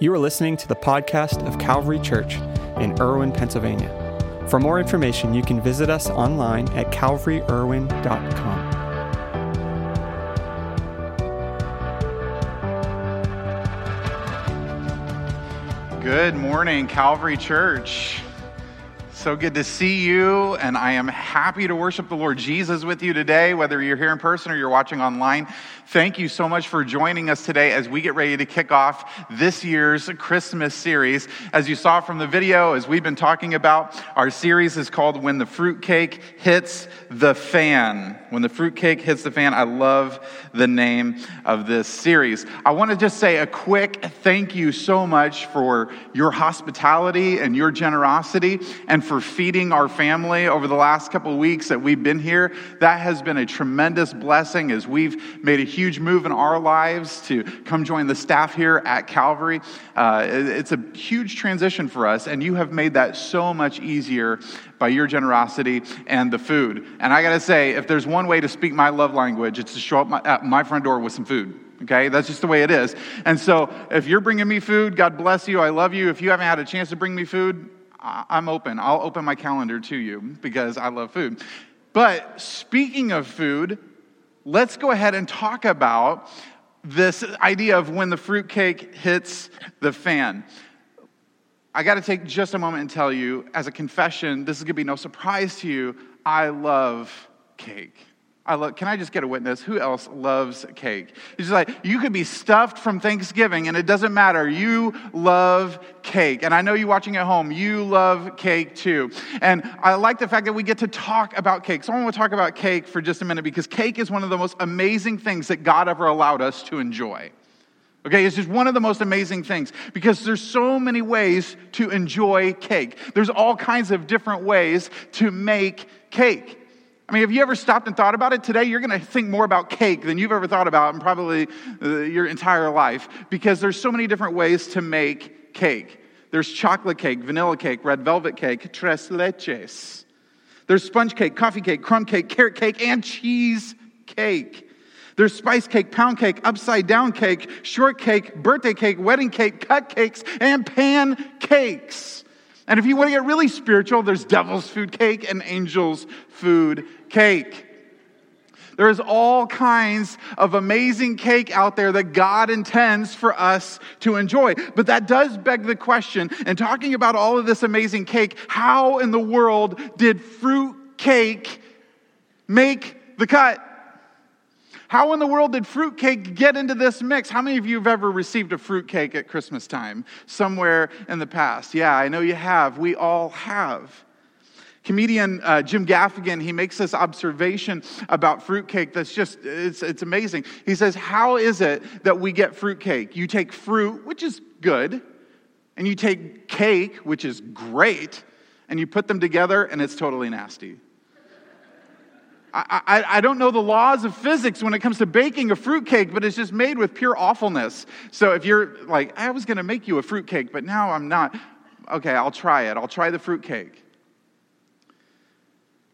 You are listening to the podcast of Calvary Church in Irwin, Pennsylvania. For more information, you can visit us online at calvaryirwin.com. Good morning, Calvary Church. So good to see you, and I am happy to worship the Lord Jesus with you today, whether you're here in person or you're watching online. Thank you so much for joining us today as we get ready to kick off this year's Christmas series. As you saw from the video, as we've been talking about, our series is called When the Fruitcake Hits the Fan. When the Fruitcake Hits the Fan. I love the name of this series. I want to just say a quick thank you so much for your hospitality and your generosity and for feeding our family over the last couple of weeks that we've been here. That has been a tremendous blessing as we've made a huge move in our lives to come join the staff here at Calvary. It's a huge transition for us, and you have made that so much easier by your generosity and the food. And I gotta say, if there's one way to speak my love language, it's to show up at my front door with some food. Okay, that's just the way it is. And so if you're bringing me food, God bless you, I love you. If you haven't had a chance to bring me food, I'm open. I'll open my calendar to you because I love food. But speaking of food, let's go ahead and talk about this idea of when the fruitcake hits the fan. I got to take just a moment and tell you, as a confession, this is going to be no surprise to you, I love cake. Can I just get a witness? Who else loves cake? It's just like, you could be stuffed from Thanksgiving and it doesn't matter. You love cake. And I know you watching at home, you love cake too. And I like the fact that we get to talk about cake. So I want to talk about cake for just a minute because cake is one of the most amazing things that God ever allowed us to enjoy. Okay, it's just one of the most amazing things because there's so many ways to enjoy cake. There's all kinds of different ways to make cake. I mean, have you ever stopped and thought about it? Today, you're going to think more about cake than you've ever thought about in probably your entire life because there's so many different ways to make cake. There's chocolate cake, vanilla cake, red velvet cake, tres leches. There's sponge cake, coffee cake, crumb cake, carrot cake, and cheese cake. There's spice cake, pound cake, upside down cake, short cake, birthday cake, wedding cake, cupcakes, and pancakes. And if you want to get really spiritual, there's devil's food cake and angel's food cake. There is all kinds of amazing cake out there that God intends for us to enjoy. But that does beg the question, and talking about all of this amazing cake, how in the world did fruit cake make the cut? How in the world did fruitcake get into this mix? How many of you have ever received a fruitcake at Christmas time somewhere in the past? Yeah, I know you have. We all have. Comedian Jim Gaffigan, he makes this observation about fruitcake that's just, it's amazing. He says, how is it that we get fruitcake? You take fruit, which is good, and you take cake, which is great, and you put them together, and it's totally nasty. I don't know the laws of physics when it comes to baking a fruitcake, but it's just made with pure awfulness. So if you're like, I was going to make you a fruitcake, but now I'm not. Okay, I'll try it. I'll try the fruitcake.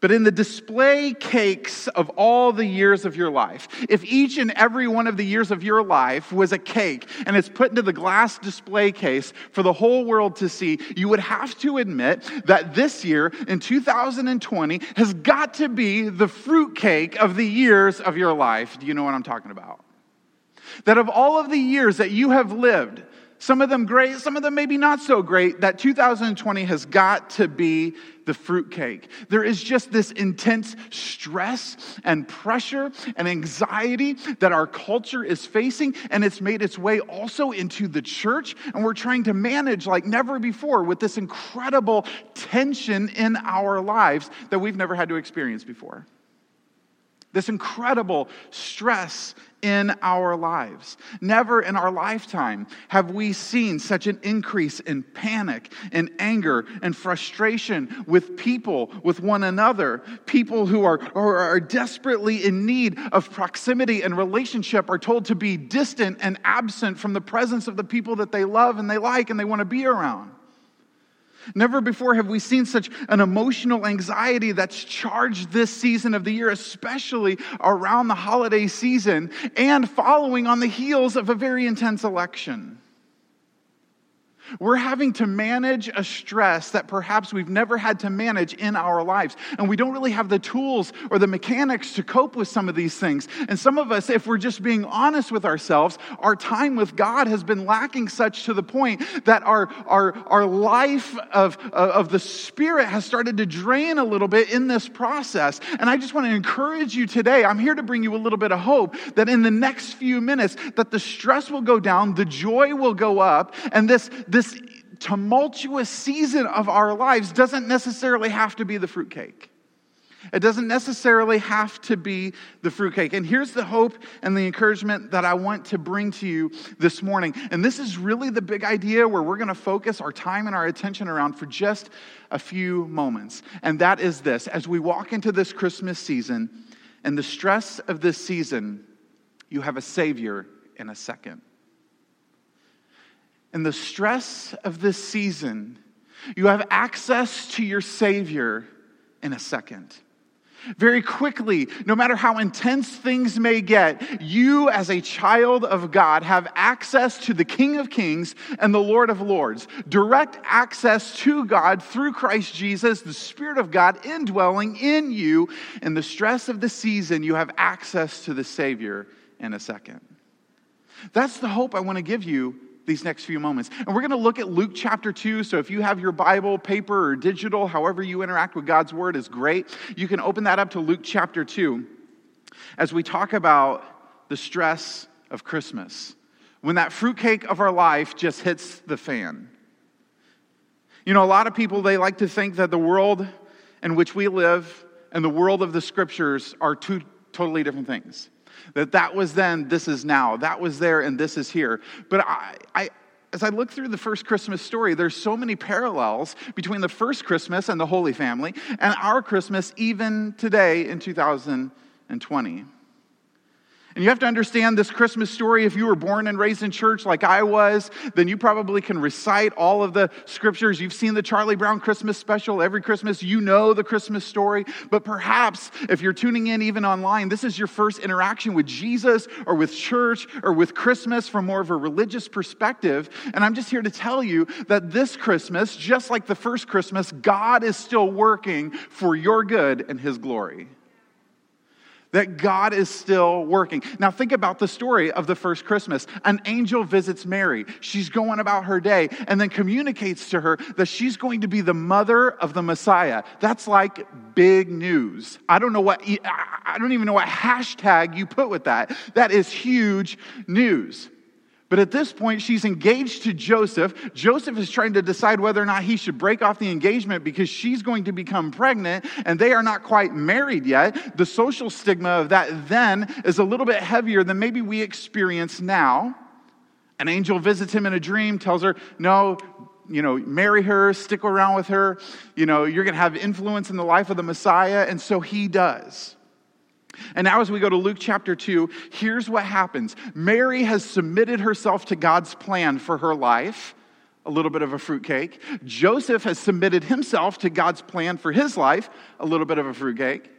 But in the display cakes of all the years of your life, if each and every one of the years of your life was a cake and it's put into the glass display case for the whole world to see, you would have to admit that this year in 2020 has got to be the fruitcake of the years of your life. Do you know what I'm talking about? That of all of the years that you have lived, some of them great, some of them maybe not so great, that 2020 has got to be the fruitcake. There is just this intense stress and pressure and anxiety that our culture is facing, and it's made its way also into the church, and we're trying to manage like never before with this incredible tension in our lives that we've never had to experience before. This incredible stress in our lives. Never in our lifetime have we seen such an increase in panic and anger and frustration with people, with one another. People who are desperately in need of proximity and relationship are told to be distant and absent from the presence of the people that they love and they like and they want to be around. Never before have we seen such an emotional anxiety that's charged this season of the year, especially around the holiday season and following on the heels of a very intense election. We're having to manage a stress that perhaps we've never had to manage in our lives. And we don't really have the tools or the mechanics to cope with some of these things. And some of us, if we're just being honest with ourselves, our time with God has been lacking such to the point that our life of the Spirit has started to drain a little bit in this process. And I just want to encourage you today. I'm here to bring you a little bit of hope that in the next few minutes that the stress will go down, the joy will go up, and this tumultuous season of our lives doesn't necessarily have to be the fruitcake. It doesn't necessarily have to be the fruitcake. And here's the hope and the encouragement that I want to bring to you this morning. And this is really the big idea where we're going to focus our time and our attention around for just a few moments. And that is this: as we walk into this Christmas season and the stress of this season, you have a Savior in a second. In the stress of this season, you have access to your Savior in a second. Very quickly, no matter how intense things may get, you as a child of God have access to the King of Kings and the Lord of Lords. Direct access to God through Christ Jesus, the Spirit of God indwelling in you. In the stress of the season, you have access to the Savior in a second. That's the hope I want to give you these next few moments. And we're going to look at Luke chapter 2. So if you have your Bible, paper, or digital, however you interact with God's Word is great. You can open that up to Luke chapter 2 as we talk about the stress of Christmas, when that fruitcake of our life just hits the fan. You know, a lot of people, they like to think that the world in which we live and the world of the Scriptures are two totally different things. That was then, this is now. That was there, and this is here. But as I look through the first Christmas story, there's so many parallels between the first Christmas and the Holy Family and our Christmas even today in 2020. And you have to understand this Christmas story. If you were born and raised in church like I was, then you probably can recite all of the Scriptures. You've seen the Charlie Brown Christmas special every Christmas. You know the Christmas story. But perhaps if you're tuning in even online, this is your first interaction with Jesus or with church or with Christmas from more of a religious perspective. And I'm just here to tell you that this Christmas, just like the first Christmas, God is still working for your good and His glory. That God is still working. Now think about the story of the first Christmas. An angel visits Mary. She's going about her day and then communicates to her that she's going to be the mother of the Messiah. That's like big news. I don't even know what hashtag you put with that. That is huge news. But at this point, she's engaged to Joseph. Joseph is trying to decide whether or not he should break off the engagement because she's going to become pregnant and they are not quite married yet. The social stigma of that then is a little bit heavier than maybe we experience now. An angel visits him in a dream, tells her, no, you know, marry her, stick around with her. You know, you're going to have influence in the life of the Messiah. And so he does. And now as we go to Luke chapter 2, here's what happens. Mary has submitted herself to God's plan for her life, a little bit of a fruitcake. Joseph has submitted himself to God's plan for his life, a little bit of a fruitcake.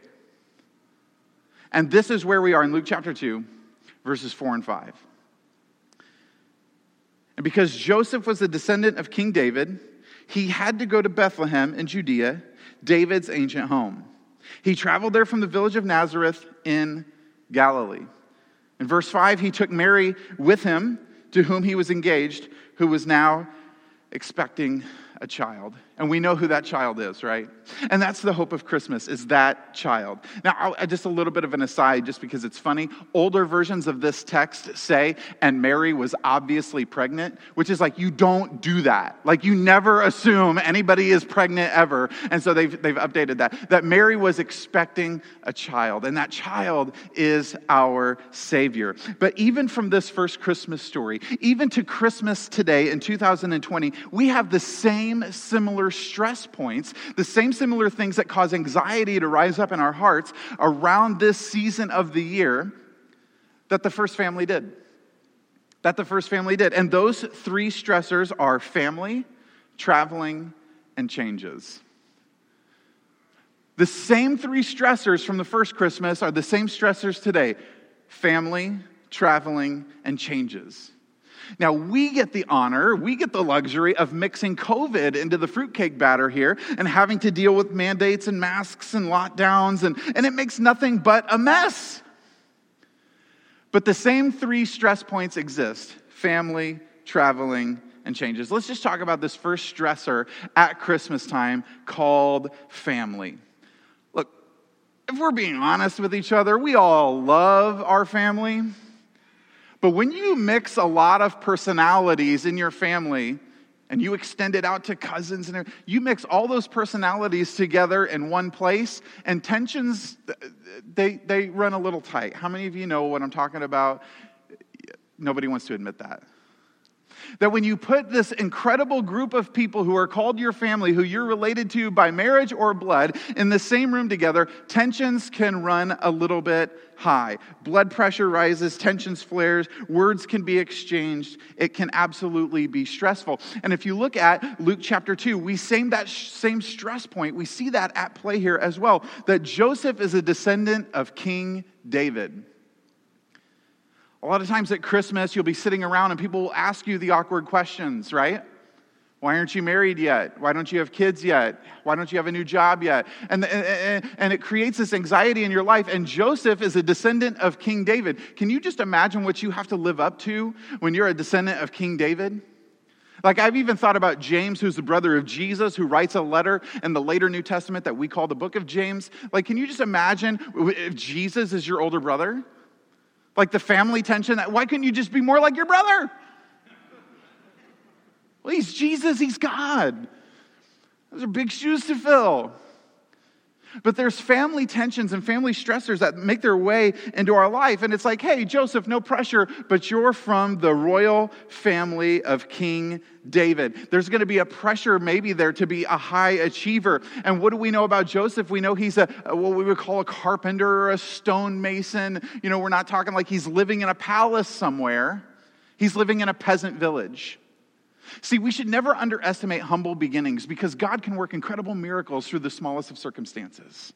And this is where we are in Luke chapter 2, verses 4 and 5. And because Joseph was a descendant of King David, he had to go to Bethlehem in Judea, David's ancient home. He traveled there from the village of Nazareth in Galilee. In verse 5, he took Mary with him, to whom he was engaged, who was now expecting a child. And we know who that child is, right? And that's the hope of Christmas, is that child. Now, just a little bit of an aside, just because it's funny. Older versions of this text say, and Mary was obviously pregnant, which is like, you don't do that. Like, you never assume anybody is pregnant ever. And so they've updated that. That Mary was expecting a child, and that child is our Savior. But even from this first Christmas story, even to Christmas today in 2020, we have the same similar stress points, the same similar things that cause anxiety to rise up in our hearts around this season of the year that the first family did. And those three stressors are family, traveling, and changes. The same three stressors from the first Christmas are the same stressors today: family, traveling, and changes. Now, we get the honor, we get the luxury of mixing COVID into the fruitcake batter here and having to deal with mandates and masks and lockdowns, and it makes nothing but a mess. But the same three stress points exist: family, traveling, and changes. Let's just talk about this first stressor at Christmas time called family. Look, if we're being honest with each other, we all love our family. But when you mix a lot of personalities in your family and you extend it out to cousins, and you mix all those personalities together in one place, and tensions, they run a little tight. How many of you know what I'm talking about? Nobody wants to admit that. That when you put this incredible group of people who are called your family, who you're related to by marriage or blood, in the same room together, tensions can run a little bit high. Blood pressure rises, tensions flares, words can be exchanged. It can absolutely be stressful. And if you look at Luke chapter 2, we see that same stress point. We see that at play here as well, that Joseph is a descendant of King David. A lot of times at Christmas, you'll be sitting around and people will ask you the awkward questions, right? Why aren't you married yet? Why don't you have kids yet? Why don't you have a new job yet? And it creates this anxiety in your life. And Joseph is a descendant of King David. Can you just imagine what you have to live up to when you're a descendant of King David? Like, I've even thought about James, who's the brother of Jesus, who writes a letter in the later New Testament that we call the Book of James. Like, can you just imagine if Jesus is your older brother? Like the family tension, why couldn't you just be more like your brother? Well, he's Jesus, he's God. Those are big shoes to fill. But there's family tensions and family stressors that make their way into our life. And it's like, hey, Joseph, no pressure, but you're from the royal family of King David. There's going to be a pressure maybe there to be a high achiever. And what do we know about Joseph? We know he's what we would call a carpenter or a stonemason. You know, we're not talking like he's living in a palace somewhere. He's living in a peasant village. See, we should never underestimate humble beginnings, because God can work incredible miracles through the smallest of circumstances.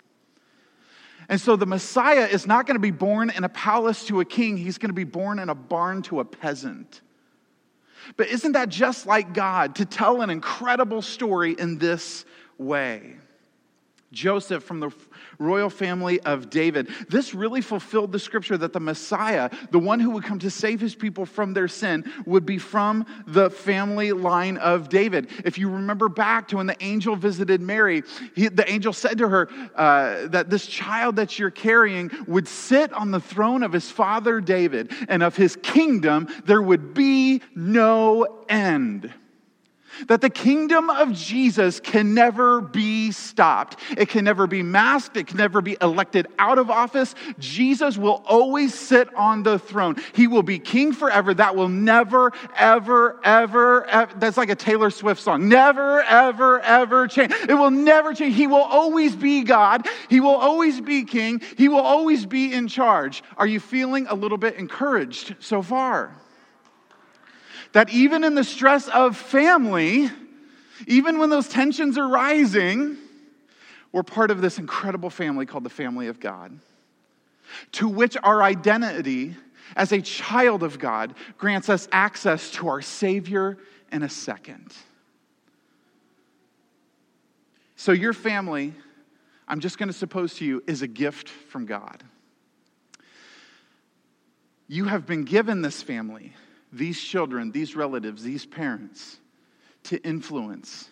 And so the Messiah is not going to be born in a palace to a king. He's going to be born in a barn to a peasant. But isn't that just like God, to tell an incredible story in this way? Joseph from the royal family of David. This really fulfilled the scripture that the Messiah, the one who would come to save his people from their sin, would be from the family line of David. If you remember back to when the angel visited Mary, the angel said to her that this child that you're carrying would sit on the throne of his father David, and of his kingdom there would be no end. That the kingdom of Jesus can never be stopped. It can never be masked. It can never be elected out of office. Jesus will always sit on the throne. He will be king forever. That will never, ever, ever, ever. That's like a Taylor Swift song. Never, ever, ever change. It will never change. He will always be God. He will always be king. He will always be in charge. Are you feeling a little bit encouraged so far? That even in the stress of family, even when those tensions are rising, we're part of this incredible family called the family of God, to which our identity as a child of God grants us access to our Savior in a second. So your family, I'm just going to suppose to you, is a gift from God. You have been given this family, these children, these relatives, these parents, to influence,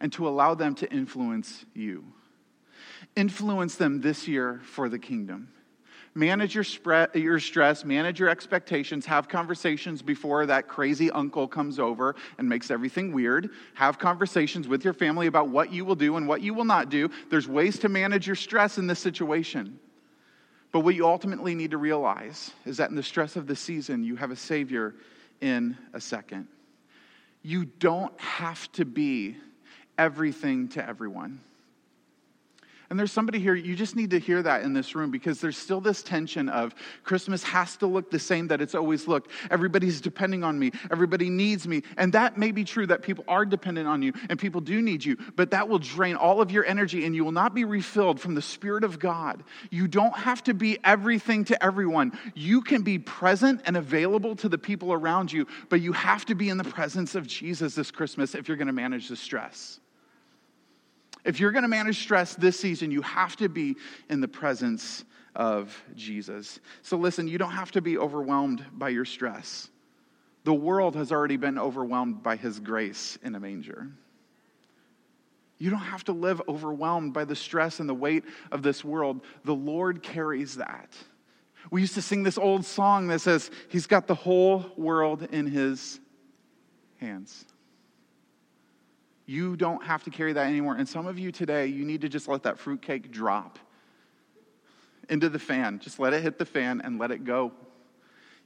and to allow them to influence you. Influence them this year for the kingdom. Manage your stress, manage your expectations, have conversations before that crazy uncle comes over and makes everything weird. Have conversations with your family about what you will do and what you will not do. There's ways to manage your stress in this situation. But what you ultimately need to realize is that in the stress of the season, you have a Savior in a second. You don't have to be everything to everyone. And there's somebody here, you just need to hear that in this room, because there's still this tension of Christmas has to look the same that it's always looked. Everybody's depending on me. Everybody needs me. And that may be true, that people are dependent on you and people do need you, but that will drain all of your energy and you will not be refilled from the Spirit of God. You don't have to be everything to everyone. You can be present and available to the people around you, but you have to be in the presence of Jesus this Christmas if you're going to manage the stress. If you're going to manage stress this season, you have to be in the presence of Jesus. So listen, you don't have to be overwhelmed by your stress. The world has already been overwhelmed by his grace in a manger. You don't have to live overwhelmed by the stress and the weight of this world. The Lord carries that. We used to sing this old song that says, he's got the whole world in his hands. You don't have to carry that anymore. And some of you today, you need to just let that fruitcake drop into the fan. Just let it hit the fan and let it go.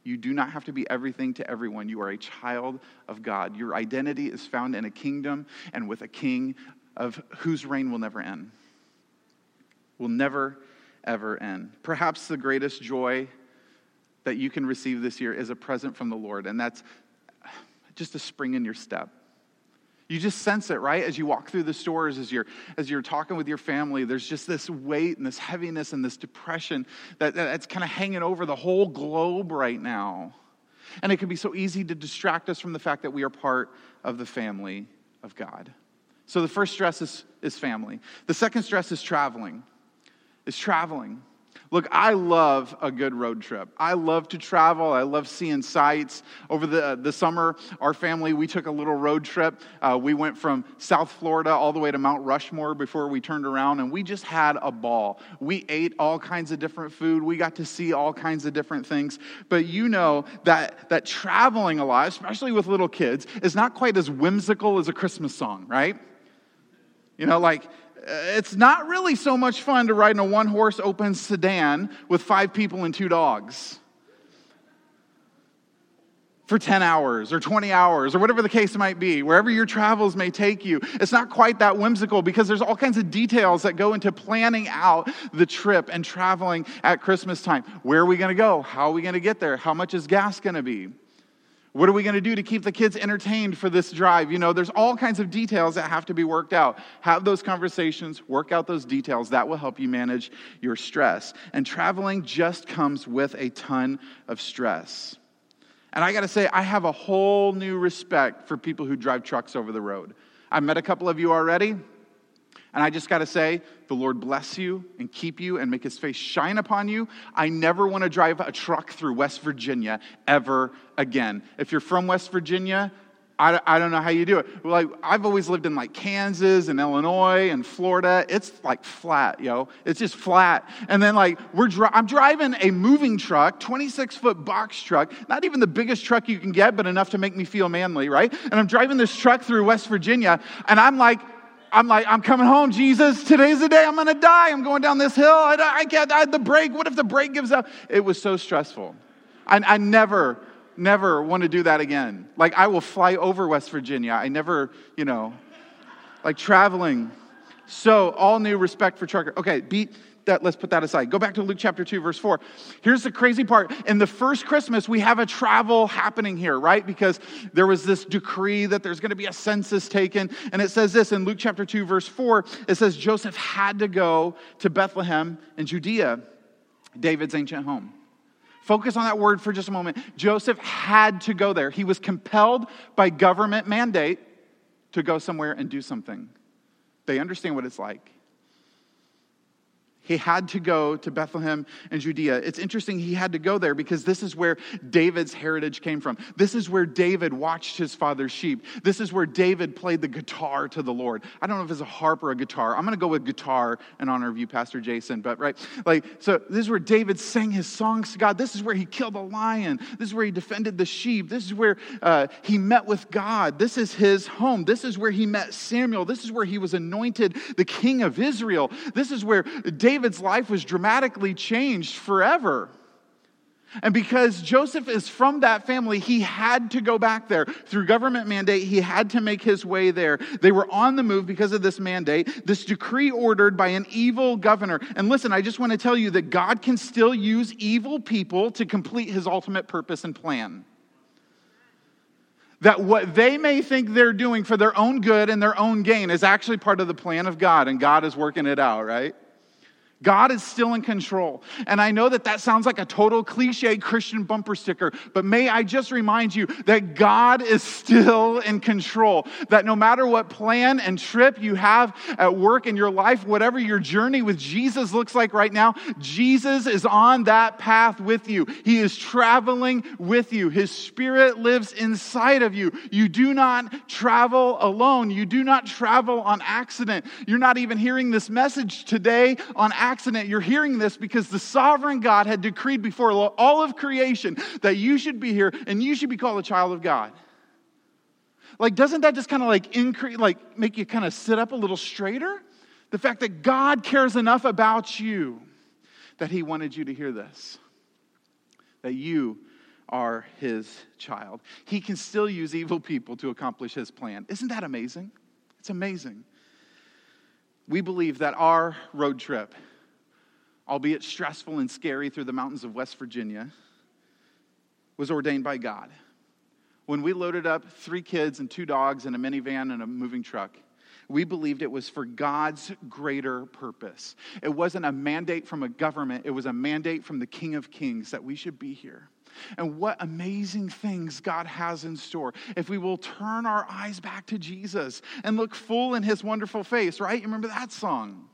You do not have to be everything to everyone. You are a child of God. Your identity is found in a kingdom and with a king of whose reign will never end. Will never, ever end. Perhaps the greatest joy that you can receive this year is a present from the Lord. And that's just a spring in your step. You just sense it, right? As you walk through the stores, as you're talking with your family, there's just this weight and this heaviness and this depression that's kind of hanging over the whole globe right now. And it can be so easy to distract us from the fact that we are part of the family of God. So the first stress is family. The second stress is traveling. Look, I love a good road trip. I love to travel. I love seeing sights. Over the summer, our family, we took a little road trip. We went from South Florida all the way to Mount Rushmore before we turned around, and we just had a ball. We ate all kinds of different food. We got to see all kinds of different things. But you know that traveling a lot, especially with little kids, is not quite as whimsical as a Christmas song, right? You know, like, it's not really so much fun to ride in a one-horse open sedan with 5 people and 2 dogs for 10 hours or 20 hours or whatever the case might be, wherever your travels may take you. It's not quite that whimsical because there's all kinds of details that go into planning out the trip and traveling at Christmas time. Where are we going to go? How are we going to get there? How much is gas going to be? What are we going to do to keep the kids entertained for this drive? You know, there's all kinds of details that have to be worked out. Have those conversations, work out those details. That will help you manage your stress. And traveling just comes with a ton of stress. And I got to say, I have a whole new respect for people who drive trucks over the road. I met a couple of you already, and I just got to say, the Lord bless you and keep you and make his face shine upon you. I never want to drive a truck through West Virginia ever again. If you're from West Virginia, I don't know how you do it. Like, I've always lived in like Kansas and Illinois and Florida. It's like flat, yo. It's just flat. And then like I'm driving a moving truck, 26-foot box truck, not even the biggest truck you can get, but enough to make me feel manly, right? And I'm driving this truck through West Virginia, and I'm coming home, Jesus. Today's the day I'm going to die. I'm going down this hill. I had the brake. What if the brake gives out? It was so stressful. I never want to do that again. Like, I will fly over West Virginia. I never, you know, like traveling. So, all new respect for trucker. Okay, beat that. Let's put that aside. Go back to Luke chapter 2, verse 4. Here's the crazy part. In the first Christmas, we have a travel happening here, right? Because there was this decree that there's going to be a census taken. And it says this in Luke chapter 2, verse 4. It says Joseph had to go to Bethlehem in Judea, David's ancient home. Focus on that word for just a moment. Joseph had to go there. He was compelled by government mandate to go somewhere and do something. They understand what it's like. He had to go to Bethlehem and Judea. It's interesting he had to go there because this is where David's heritage came from. This is where David watched his father's sheep. This is where David played the guitar to the Lord. I don't know if it's a harp or a guitar. I'm going to go with guitar in honor of you, Pastor Jason. But right, like, so this is where David sang his songs to God. This is where he killed a lion. This is where he defended the sheep. This is where he met with God. This is his home. This is where he met Samuel. This is where he was anointed the king of Israel. This is where David's life was dramatically changed forever. And because Joseph is from that family, he had to go back there. Through government mandate, he had to make his way there. They were on the move because of this mandate, this decree ordered by an evil governor. And listen, I just want to tell you that God can still use evil people to complete his ultimate purpose and plan. That what they may think they're doing for their own good and their own gain is actually part of the plan of God, and God is working it out, right? God is still in control. And I know that that sounds like a total cliche Christian bumper sticker, but may I just remind you that God is still in control. That no matter what plan and trip you have at work in your life, whatever your journey with Jesus looks like right now, Jesus is on that path with you. He is traveling with you. His Spirit lives inside of you. You do not travel alone. You do not travel on accident. You're not even hearing this message today on accident. You're hearing this because the sovereign God had decreed before all of creation that you should be here and you should be called a child of God. Like, doesn't that just kind of like increase, like make you kind of sit up a little straighter? The fact that God cares enough about you that he wanted you to hear this, that you are his child. He can still use evil people to accomplish his plan. Isn't that amazing? It's amazing. We believe that our road trip, albeit stressful and scary through the mountains of West Virginia, was ordained by God. When we loaded up 3 kids and 2 dogs and a minivan and a moving truck, we believed it was for God's greater purpose. It wasn't a mandate from a government. It was a mandate from the King of Kings that we should be here. And what amazing things God has in store if we will turn our eyes back to Jesus and look full in his wonderful face, right? You remember that song?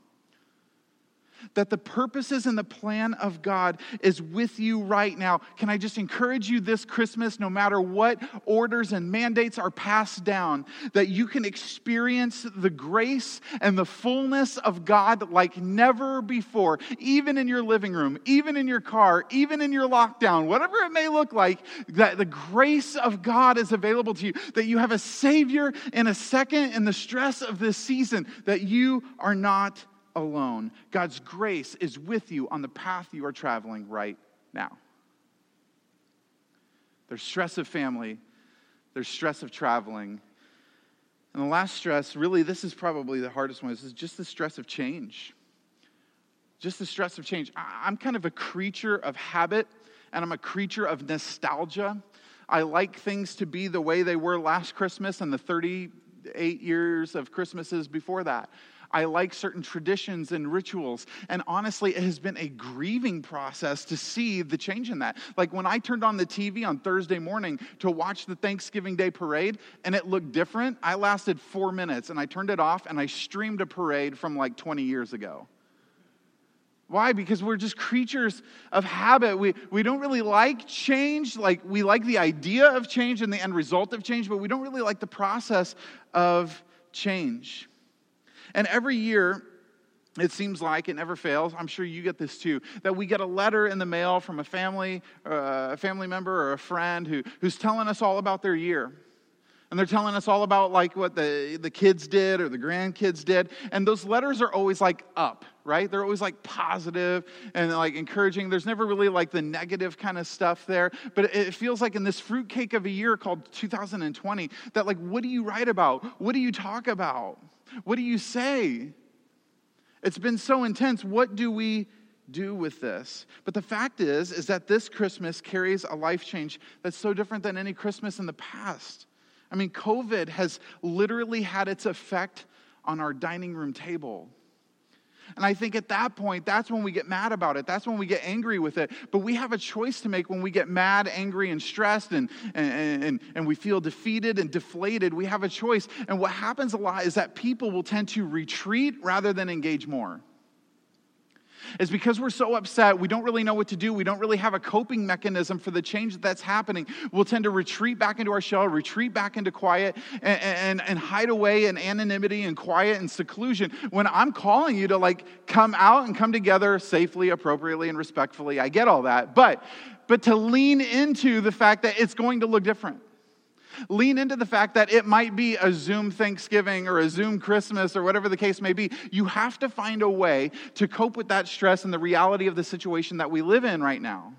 That the purposes and the plan of God is with you right now. Can I just encourage you this Christmas, no matter what orders and mandates are passed down, that you can experience the grace and the fullness of God like never before, even in your living room, even in your car, even in your lockdown, whatever it may look like, that the grace of God is available to you, that you have a Savior in a second in the stress of this season, that you are not alone. God's grace is with you on the path you are traveling right now. There's stress of family, there's stress of traveling, and the last stress, really, this is probably the hardest one, this is just the stress of change. Just the stress of change. I'm kind of a creature of habit, and I'm a creature of nostalgia. I like things to be the way they were last Christmas and the 38 years of Christmases before that. I like certain traditions and rituals. And honestly, it has been a grieving process to see the change in that. Like when I turned on the TV on Thursday morning to watch the Thanksgiving Day parade and it looked different, I lasted 4 minutes and I turned it off and I streamed a parade from like 20 years ago. Why? Because we're just creatures of habit. We don't really like change. Like we like the idea of change and the end result of change, but we don't really like the process of change. And every year, it seems like, it never fails, I'm sure you get this too, that we get a letter in the mail from a family member or a friend who's telling us all about their year. And they're telling us all about like what the kids did or the grandkids did. And those letters are always like up, right? They're always like positive and like encouraging. There's never really like the negative kind of stuff there. But it feels like in this fruitcake of a year called 2020, that like, what do you write about? What do you talk about? What do you say? It's been so intense. What do we do with this? But the fact is that this Christmas carries a life change that's so different than any Christmas in the past. I mean, COVID has literally had its effect on our dining room table. And I think at that point, that's when we get mad about it. That's when we get angry with it. But we have a choice to make when we get mad, angry, and stressed, and we feel defeated and deflated. We have a choice. And what happens a lot is that people will tend to retreat rather than engage more. It's because we're so upset, we don't really know what to do. We don't really have a coping mechanism for the change that's happening. We'll tend to retreat back into our shell, retreat back into quiet, and hide away in anonymity and quiet and seclusion. When I'm calling you to like come out and come together safely, appropriately, and respectfully, I get all that. But to lean into the fact that it's going to look different. Lean into the fact that it might be a Zoom Thanksgiving or a Zoom Christmas or whatever the case may be. You have to find a way to cope with that stress and the reality of the situation that we live in right now.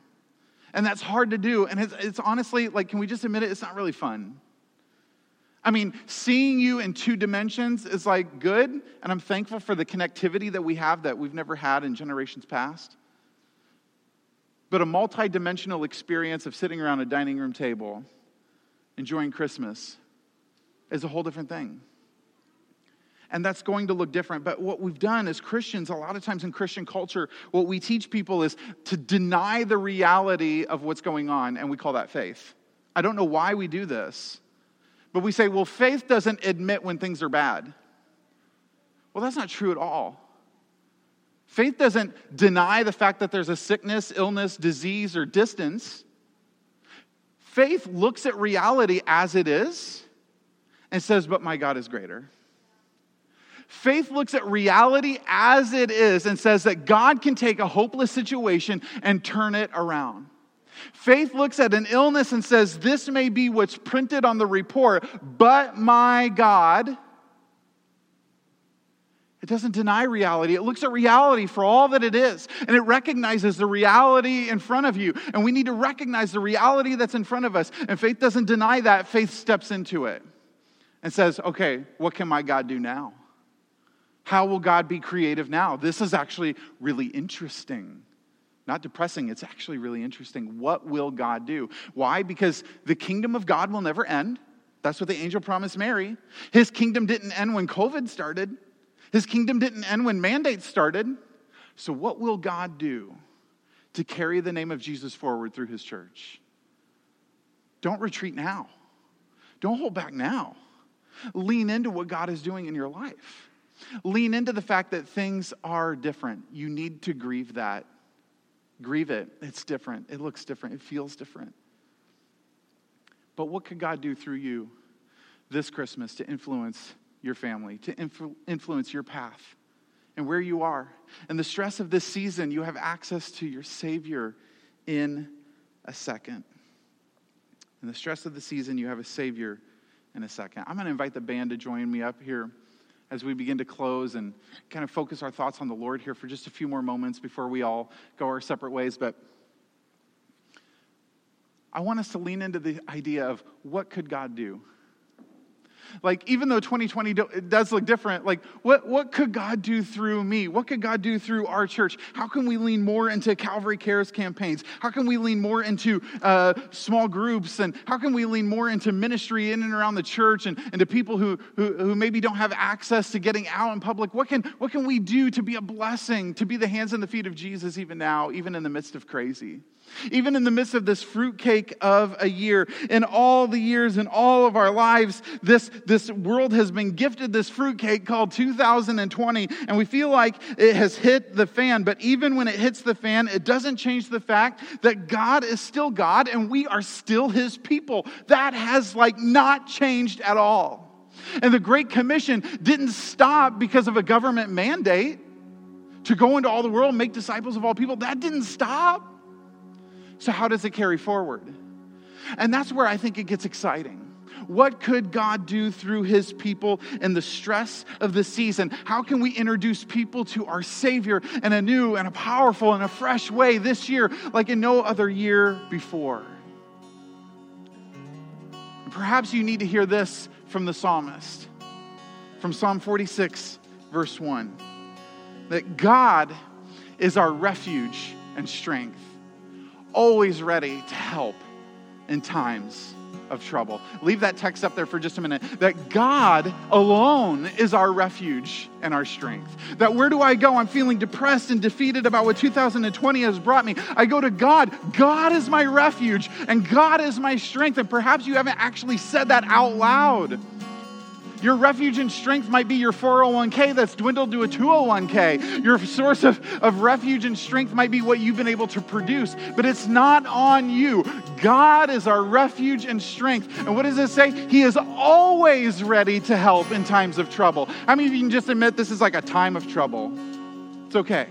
And that's hard to do. And it's honestly, like, can we just admit it? It's not really fun. I mean, seeing you in two dimensions is like good. And I'm thankful for the connectivity that we have that we've never had in generations past. But a multi-dimensional experience of sitting around a dining room table, enjoying Christmas, is a whole different thing. And that's going to look different. But what we've done as Christians, a lot of times in Christian culture, what we teach people is to deny the reality of what's going on, and we call that faith. I don't know why we do this, but we say, well, faith doesn't admit when things are bad. Well, that's not true at all. Faith doesn't deny the fact that there's a sickness, illness, disease, or distance. Faith looks at reality as it is and says, but my God is greater. Faith looks at reality as it is and says that God can take a hopeless situation and turn it around. Faith looks at an illness and says, this may be what's printed on the report, but my God. It doesn't deny reality. It looks at reality for all that it is, and it recognizes the reality in front of you, and we need to recognize the reality that's in front of us, and faith doesn't deny that. Faith steps into it and says, okay, what can my God do now? How will God be creative now? This is actually really interesting. Not depressing, it's actually really interesting. What will God do? Why? Because the kingdom of God will never end. That's what the angel promised Mary. His kingdom didn't end when COVID started. His kingdom didn't end when mandates started. So what will God do to carry the name of Jesus forward through his church? Don't retreat now. Don't hold back now. Lean into what God is doing in your life. Lean into the fact that things are different. You need to grieve that. Grieve it. It's different. It looks different. It feels different. But what could God do through you this Christmas to influence your family, to influence your path and where you are? And the stress of this season, you have access to your Savior in a second. In the stress of the season, you have a Savior in a second. I'm going to invite the band to join me up here as we begin to close and kind of focus our thoughts on the Lord here for just a few more moments before we all go our separate ways. But I want us to lean into the idea of what could God do? Like, even though 2020 does look different, like, what could God do through me? What could God do through our church? How can we lean more into Calvary Cares campaigns? How can we lean more into small groups? And how can we lean more into ministry in and around the church and to people who maybe don't have access to getting out in public? What can we do to be a blessing, to be the hands and the feet of Jesus even now, even in the midst of crazy? Even in the midst of this fruitcake of a year, in all the years, in all of our lives, this world has been gifted this fruitcake called 2020, and we feel like it has hit the fan. But even when it hits the fan, it doesn't change the fact that God is still God, and we are still his people. That has, like, not changed at all. And the Great Commission didn't stop because of a government mandate to go into all the world, make disciples of all people. That didn't stop. So how does it carry forward? And that's where I think it gets exciting. What could God do through his people in the stress of the season? How can we introduce people to our Savior in a new and a powerful and a fresh way this year, like in no other year before? Perhaps you need to hear this from the psalmist, from Psalm 46, verse 1, that God is our refuge and strength, always ready to help in times of trouble. Leave that text up there for just a minute. That God alone is our refuge and our strength. That where do I go? I'm feeling depressed and defeated about what 2020 has brought me. I go to God. God is my refuge and God is my strength. And perhaps you haven't actually said that out loud. Your refuge and strength might be your 401k that's dwindled to a 201k. Your source of refuge and strength might be what you've been able to produce, but it's not on you. God is our refuge and strength. And what does it say? He is always ready to help in times of trouble. How many of you can just admit this is like a time of trouble? It's okay.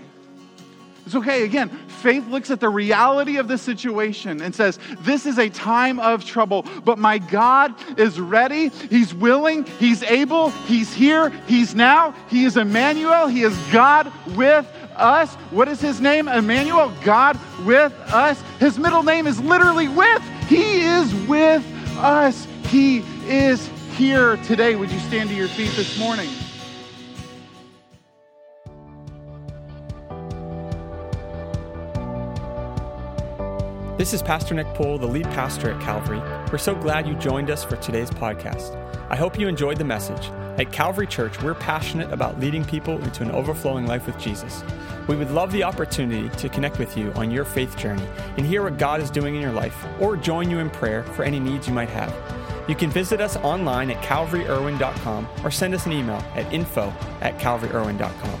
It's okay. Again, faith looks at the reality of the situation and says, this is a time of trouble, but my God is ready. He's willing. He's able. He's here. He's now. He is Emmanuel. He is God with us. What is his name? Emmanuel, God with us. His middle name is literally with. He is with us. He is here today. Would you stand to your feet this morning? This is Pastor Nick Poole, the lead pastor at Calvary. We're so glad you joined us for today's podcast. I hope you enjoyed the message. At Calvary Church, we're passionate about leading people into an overflowing life with Jesus. We would love the opportunity to connect with you on your faith journey and hear what God is doing in your life, or join you in prayer for any needs you might have. You can visit us online at calvaryirwin.com or send us an email at info@calvaryirwin.com.